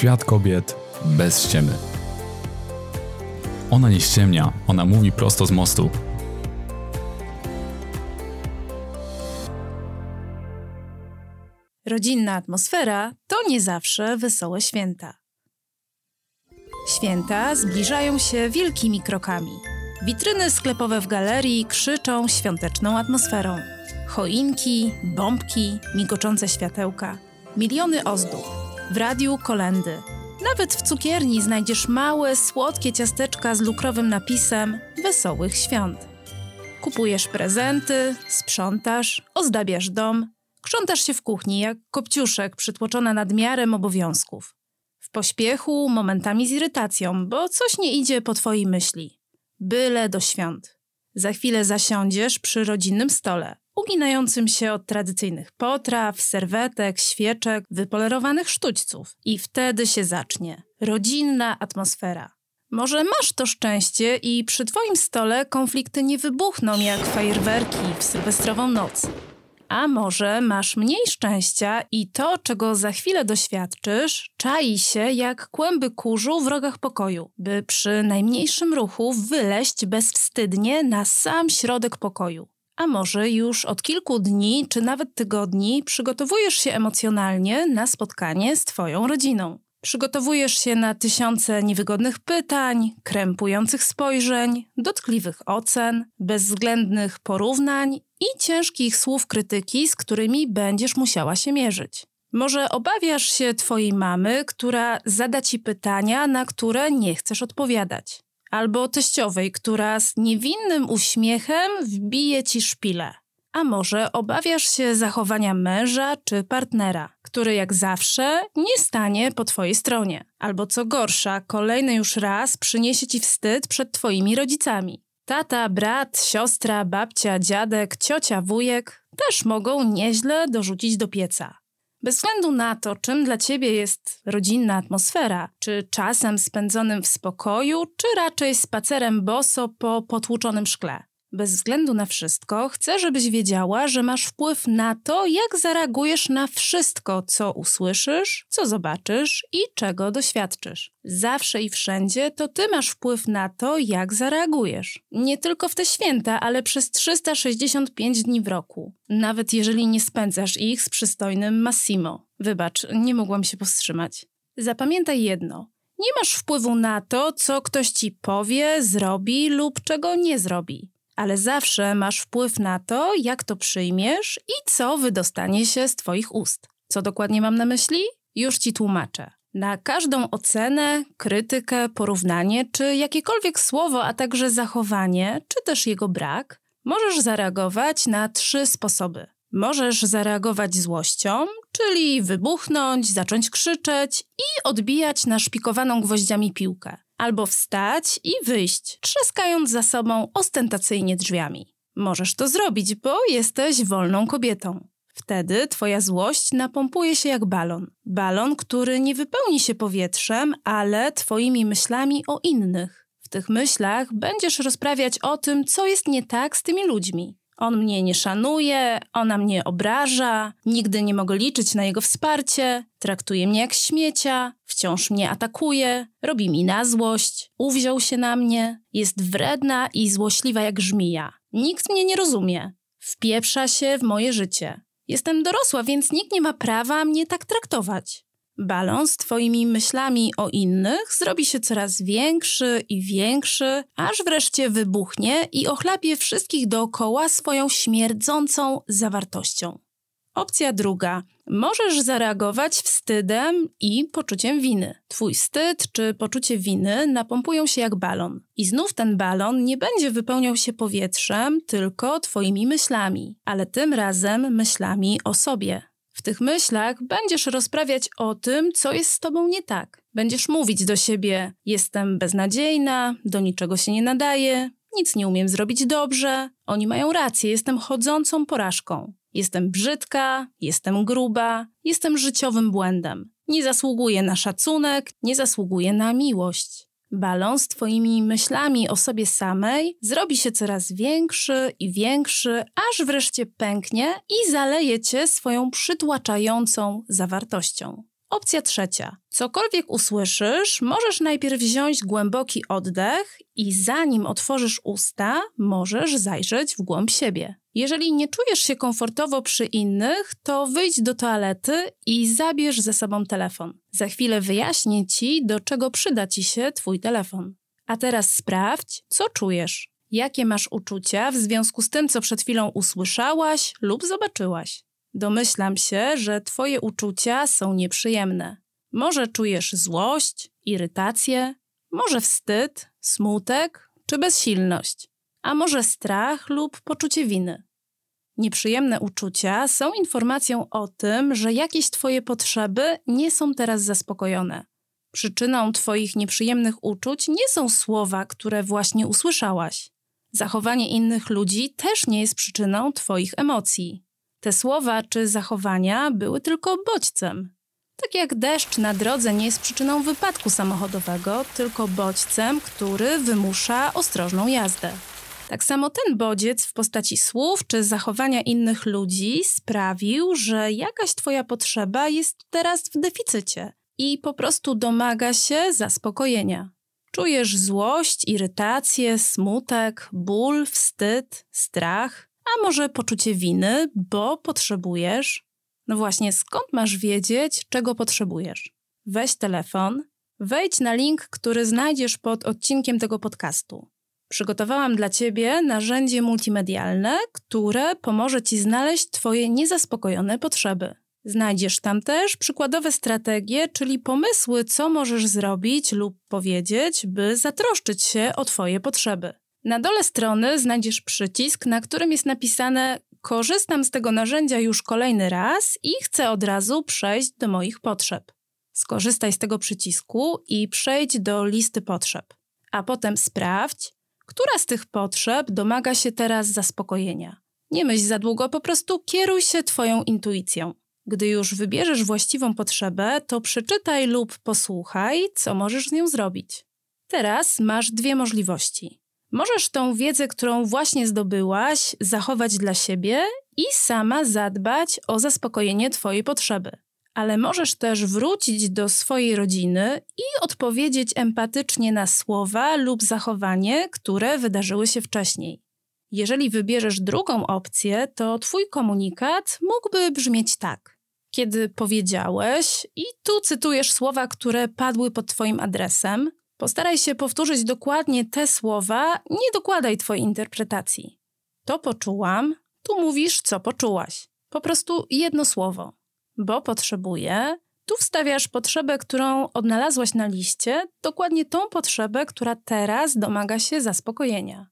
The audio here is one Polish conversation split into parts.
Świat kobiet bez ściemy. Ona nie ściemnia, ona mówi prosto z mostu. Rodzinna atmosfera to nie zawsze wesołe święta. Święta zbliżają się wielkimi krokami. Witryny sklepowe w galerii krzyczą świąteczną atmosferą. Choinki, bombki, migoczące światełka, miliony ozdób, w radiu kolendy. Nawet w cukierni znajdziesz małe, słodkie ciasteczka z lukrowym napisem Wesołych Świąt. Kupujesz prezenty, sprzątasz, ozdabiasz dom, krzątasz się w kuchni jak kopciuszek przytłoczona nadmiarem obowiązków. W pośpiechu, momentami z irytacją, bo coś nie idzie po twojej myśli. Byle do świąt. Za chwilę zasiądziesz przy rodzinnym stole, uginającym się od tradycyjnych potraw, serwetek, świeczek, wypolerowanych sztućców. I wtedy się zacznie rodzinna atmosfera. Może masz to szczęście i przy twoim stole konflikty nie wybuchną jak fajerwerki w sylwestrową noc. A może masz mniej szczęścia i to, czego za chwilę doświadczysz, czai się jak kłęby kurzu w rogach pokoju, by przy najmniejszym ruchu wyleźć bezwstydnie na sam środek pokoju. A może już od kilku dni czy nawet tygodni przygotowujesz się emocjonalnie na spotkanie z twoją rodziną. Przygotowujesz się na tysiące niewygodnych pytań, krępujących spojrzeń, dotkliwych ocen, bezwzględnych porównań i ciężkich słów krytyki, z którymi będziesz musiała się mierzyć. Może obawiasz się twojej mamy, która zada ci pytania, na które nie chcesz odpowiadać. Albo teściowej, która z niewinnym uśmiechem wbije ci szpilę. A może obawiasz się zachowania męża czy partnera, który jak zawsze nie stanie po twojej stronie. Albo co gorsza, kolejny już raz przyniesie ci wstyd przed twoimi rodzicami. Tata, brat, siostra, babcia, dziadek, ciocia, wujek też mogą nieźle dorzucić do pieca. Bez względu na to, czym dla ciebie jest rodzinna atmosfera, czy czasem spędzonym w spokoju, czy raczej spacerem boso po potłuczonym szkle. Bez względu na wszystko chcę, żebyś wiedziała, że masz wpływ na to, jak zareagujesz na wszystko, co usłyszysz, co zobaczysz i czego doświadczysz. Zawsze i wszędzie to ty masz wpływ na to, jak zareagujesz. Nie tylko w te święta, ale przez 365 dni w roku. Nawet jeżeli nie spędzasz ich z przystojnym Massimo. Wybacz, nie mogłam się powstrzymać. Zapamiętaj jedno. Nie masz wpływu na to, co ktoś ci powie, zrobi lub czego nie zrobi. Ale zawsze masz wpływ na to, jak to przyjmiesz i co wydostanie się z twoich ust. Co dokładnie mam na myśli? Już ci tłumaczę. Na każdą ocenę, krytykę, porównanie czy jakiekolwiek słowo, a także zachowanie, czy też jego brak, możesz zareagować na 3 sposoby. Możesz zareagować złością, czyli wybuchnąć, zacząć krzyczeć i odbijać naszpikowaną gwoździami piłkę. Albo wstać i wyjść, trzaskając za sobą ostentacyjnie drzwiami. Możesz to zrobić, bo jesteś wolną kobietą. Wtedy twoja złość napompuje się jak balon. Balon, który nie wypełni się powietrzem, ale twoimi myślami o innych. W tych myślach będziesz rozprawiać o tym, co jest nie tak z tymi ludźmi. On mnie nie szanuje, ona mnie obraża, nigdy nie mogę liczyć na jego wsparcie, traktuje mnie jak śmiecia, wciąż mnie atakuje, robi mi na złość, uwziął się na mnie, jest wredna i złośliwa jak żmija. Nikt mnie nie rozumie, wpieprza się w moje życie. Jestem dorosła, więc nikt nie ma prawa mnie tak traktować. Balon z twoimi myślami o innych zrobi się coraz większy i większy, aż wreszcie wybuchnie i ochlapie wszystkich dookoła swoją śmierdzącą zawartością. Opcja druga. Możesz zareagować wstydem i poczuciem winy. Twój wstyd czy poczucie winy napompują się jak balon. I znów ten balon nie będzie wypełniał się powietrzem, tylko twoimi myślami, ale tym razem myślami o sobie. W tych myślach będziesz rozprawiać o tym, co jest z tobą nie tak. Będziesz mówić do siebie, jestem beznadziejna, do niczego się nie nadaję, nic nie umiem zrobić dobrze, oni mają rację, jestem chodzącą porażką. Jestem brzydka, jestem gruba, jestem życiowym błędem. Nie zasługuję na szacunek, nie zasługuję na miłość. Balon z twoimi myślami o sobie samej zrobi się coraz większy i większy, aż wreszcie pęknie i zaleje cię swoją przytłaczającą zawartością. Opcja trzecia. Cokolwiek usłyszysz, możesz najpierw wziąć głęboki oddech i zanim otworzysz usta, możesz zajrzeć w głąb siebie. Jeżeli nie czujesz się komfortowo przy innych, to wyjdź do toalety i zabierz ze sobą telefon. Za chwilę wyjaśnię Ci, do czego przyda Ci się Twój telefon. A teraz sprawdź, co czujesz. Jakie masz uczucia w związku z tym, co przed chwilą usłyszałaś lub zobaczyłaś? Domyślam się, że Twoje uczucia są nieprzyjemne. Może czujesz złość, irytację, może wstyd, smutek czy bezsilność, a może strach lub poczucie winy. Nieprzyjemne uczucia są informacją o tym, że jakieś Twoje potrzeby nie są teraz zaspokojone. Przyczyną Twoich nieprzyjemnych uczuć nie są słowa, które właśnie usłyszałaś. Zachowanie innych ludzi też nie jest przyczyną Twoich emocji. Te słowa czy zachowania były tylko bodźcem. Tak jak deszcz na drodze nie jest przyczyną wypadku samochodowego, tylko bodźcem, który wymusza ostrożną jazdę. Tak samo ten bodziec w postaci słów czy zachowania innych ludzi sprawił, że jakaś Twoja potrzeba jest teraz w deficycie i po prostu domaga się zaspokojenia. Czujesz złość, irytację, smutek, ból, wstyd, strach, a może poczucie winy, bo potrzebujesz? No właśnie, skąd masz wiedzieć, czego potrzebujesz? Weź telefon, wejdź na link, który znajdziesz pod odcinkiem tego podcastu. Przygotowałam dla Ciebie narzędzie multimedialne, które pomoże Ci znaleźć Twoje niezaspokojone potrzeby. Znajdziesz tam też przykładowe strategie, czyli pomysły, co możesz zrobić lub powiedzieć, by zatroszczyć się o Twoje potrzeby. Na dole strony znajdziesz przycisk, na którym jest napisane: korzystam z tego narzędzia już kolejny raz i chcę od razu przejść do moich potrzeb. Skorzystaj z tego przycisku i przejdź do listy potrzeb, a potem sprawdź, która z tych potrzeb domaga się teraz zaspokojenia. Nie myśl za długo, po prostu kieruj się Twoją intuicją. Gdy już wybierzesz właściwą potrzebę, to przeczytaj lub posłuchaj, co możesz z nią zrobić. Teraz masz dwie możliwości. Możesz tą wiedzę, którą właśnie zdobyłaś, zachować dla siebie i sama zadbać o zaspokojenie Twojej potrzeby. Ale możesz też wrócić do swojej rodziny i odpowiedzieć empatycznie na słowa lub zachowanie, które wydarzyły się wcześniej. Jeżeli wybierzesz drugą opcję, to Twój komunikat mógłby brzmieć tak. Kiedy powiedziałeś, i tu cytujesz słowa, które padły pod Twoim adresem, postaraj się powtórzyć dokładnie te słowa, nie dokładaj Twojej interpretacji. To poczułam, tu mówisz, co poczułaś. Po prostu jedno słowo. Bo potrzebuję, tu wstawiasz potrzebę, którą odnalazłaś na liście, dokładnie tą potrzebę, która teraz domaga się zaspokojenia.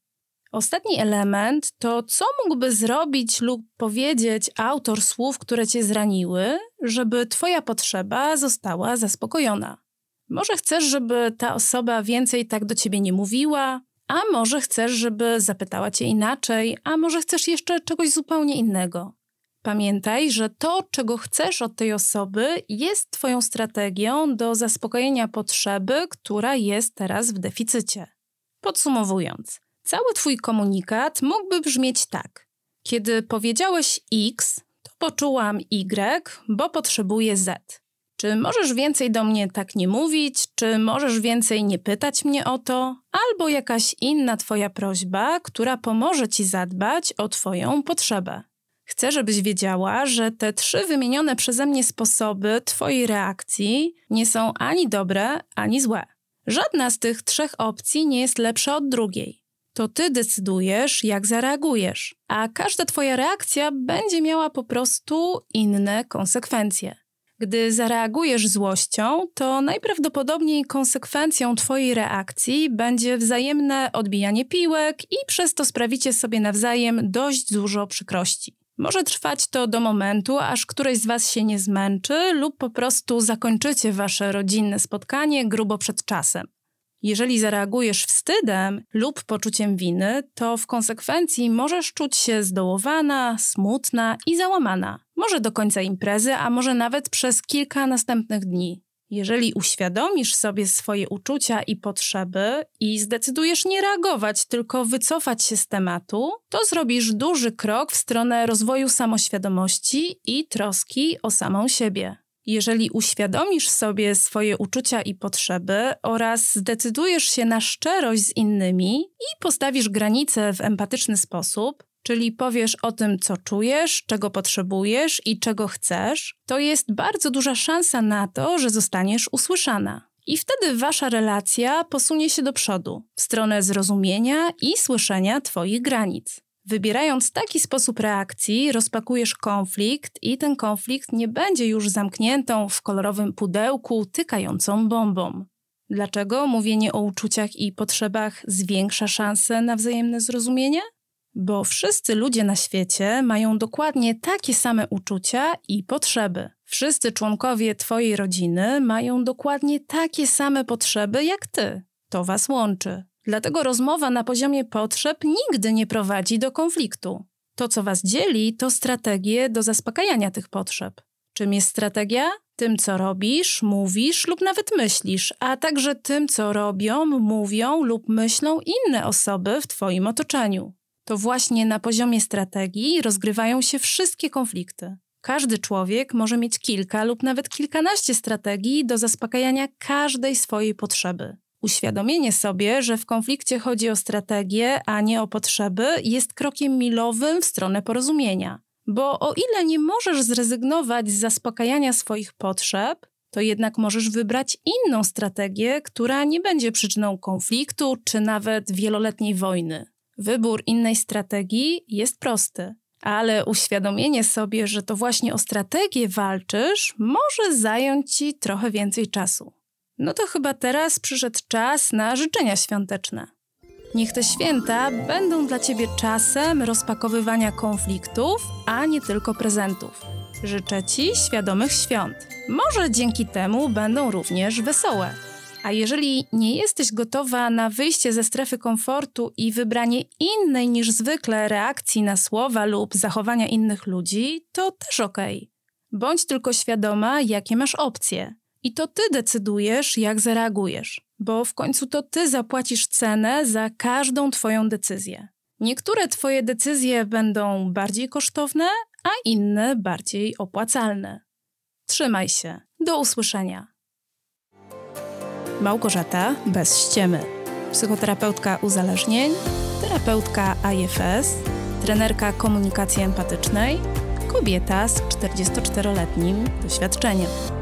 Ostatni element to co mógłby zrobić lub powiedzieć autor słów, które Cię zraniły, żeby Twoja potrzeba została zaspokojona. Może chcesz, żeby ta osoba więcej tak do Ciebie nie mówiła, a może chcesz, żeby zapytała Cię inaczej, a może chcesz jeszcze czegoś zupełnie innego. Pamiętaj, że to, czego chcesz od tej osoby, jest Twoją strategią do zaspokojenia potrzeby, która jest teraz w deficycie. Podsumowując, cały Twój komunikat mógłby brzmieć tak. Kiedy powiedziałeś X, to poczułam Y, bo potrzebuję Z. Czy możesz więcej do mnie tak nie mówić? Czy możesz więcej nie pytać mnie o to? Albo jakaś inna Twoja prośba, która pomoże Ci zadbać o Twoją potrzebę. Chcę, żebyś wiedziała, że te trzy wymienione przeze mnie sposoby Twojej reakcji nie są ani dobre, ani złe. Żadna z tych trzech opcji nie jest lepsza od drugiej. To Ty decydujesz, jak zareagujesz, a każda Twoja reakcja będzie miała po prostu inne konsekwencje. Gdy zareagujesz złością, to najprawdopodobniej konsekwencją Twojej reakcji będzie wzajemne odbijanie piłek i przez to sprawicie sobie nawzajem dość dużo przykrości. Może trwać to do momentu, aż któreś z Was się nie zmęczy lub po prostu zakończycie Wasze rodzinne spotkanie grubo przed czasem. Jeżeli zareagujesz wstydem lub poczuciem winy, to w konsekwencji możesz czuć się zdołowana, smutna i załamana. Może do końca imprezy, a może nawet przez kilka następnych dni. Jeżeli uświadomisz sobie swoje uczucia i potrzeby i zdecydujesz nie reagować, tylko wycofać się z tematu, to zrobisz duży krok w stronę rozwoju samoświadomości i troski o samą siebie. Jeżeli uświadomisz sobie swoje uczucia i potrzeby oraz zdecydujesz się na szczerość z innymi i postawisz granice w empatyczny sposób, czyli powiesz o tym, co czujesz, czego potrzebujesz i czego chcesz, to jest bardzo duża szansa na to, że zostaniesz usłyszana. I wtedy wasza relacja posunie się do przodu, w stronę zrozumienia i słyszenia twoich granic. Wybierając taki sposób reakcji, rozpakujesz konflikt i ten konflikt nie będzie już zamkniętą w kolorowym pudełku tykającą bombą. Dlaczego mówienie o uczuciach i potrzebach zwiększa szanse na wzajemne zrozumienie? Bo wszyscy ludzie na świecie mają dokładnie takie same uczucia i potrzeby. Wszyscy członkowie twojej rodziny mają dokładnie takie same potrzeby jak ty. To was łączy. Dlatego rozmowa na poziomie potrzeb nigdy nie prowadzi do konfliktu. To, co was dzieli, to strategie do zaspokajania tych potrzeb. Czym jest strategia? Tym, co robisz, mówisz lub nawet myślisz, a także tym, co robią, mówią lub myślą inne osoby w twoim otoczeniu. To właśnie na poziomie strategii rozgrywają się wszystkie konflikty. Każdy człowiek może mieć kilka lub nawet kilkanaście strategii do zaspokajania każdej swojej potrzeby. Uświadomienie sobie, że w konflikcie chodzi o strategię, a nie o potrzeby, jest krokiem milowym w stronę porozumienia. Bo o ile nie możesz zrezygnować z zaspokajania swoich potrzeb, to jednak możesz wybrać inną strategię, która nie będzie przyczyną konfliktu czy nawet wieloletniej wojny. Wybór innej strategii jest prosty, ale uświadomienie sobie, że to właśnie o strategię walczysz, może zająć ci trochę więcej czasu. No to chyba teraz przyszedł czas na życzenia świąteczne. Niech te święta będą dla ciebie czasem rozpakowywania konfliktów, a nie tylko prezentów. Życzę ci świadomych świąt. Może dzięki temu będą również wesołe. A jeżeli nie jesteś gotowa na wyjście ze strefy komfortu i wybranie innej niż zwykle reakcji na słowa lub zachowania innych ludzi, to też okej. Bądź tylko świadoma, jakie masz opcje. I to ty decydujesz, jak zareagujesz, bo w końcu to ty zapłacisz cenę za każdą twoją decyzję. Niektóre twoje decyzje będą bardziej kosztowne, a inne bardziej opłacalne. Trzymaj się. Do usłyszenia. Małgorzata bez ściemy. Psychoterapeutka uzależnień, terapeutka AFS, trenerka komunikacji empatycznej, kobieta z 44-letnim doświadczeniem.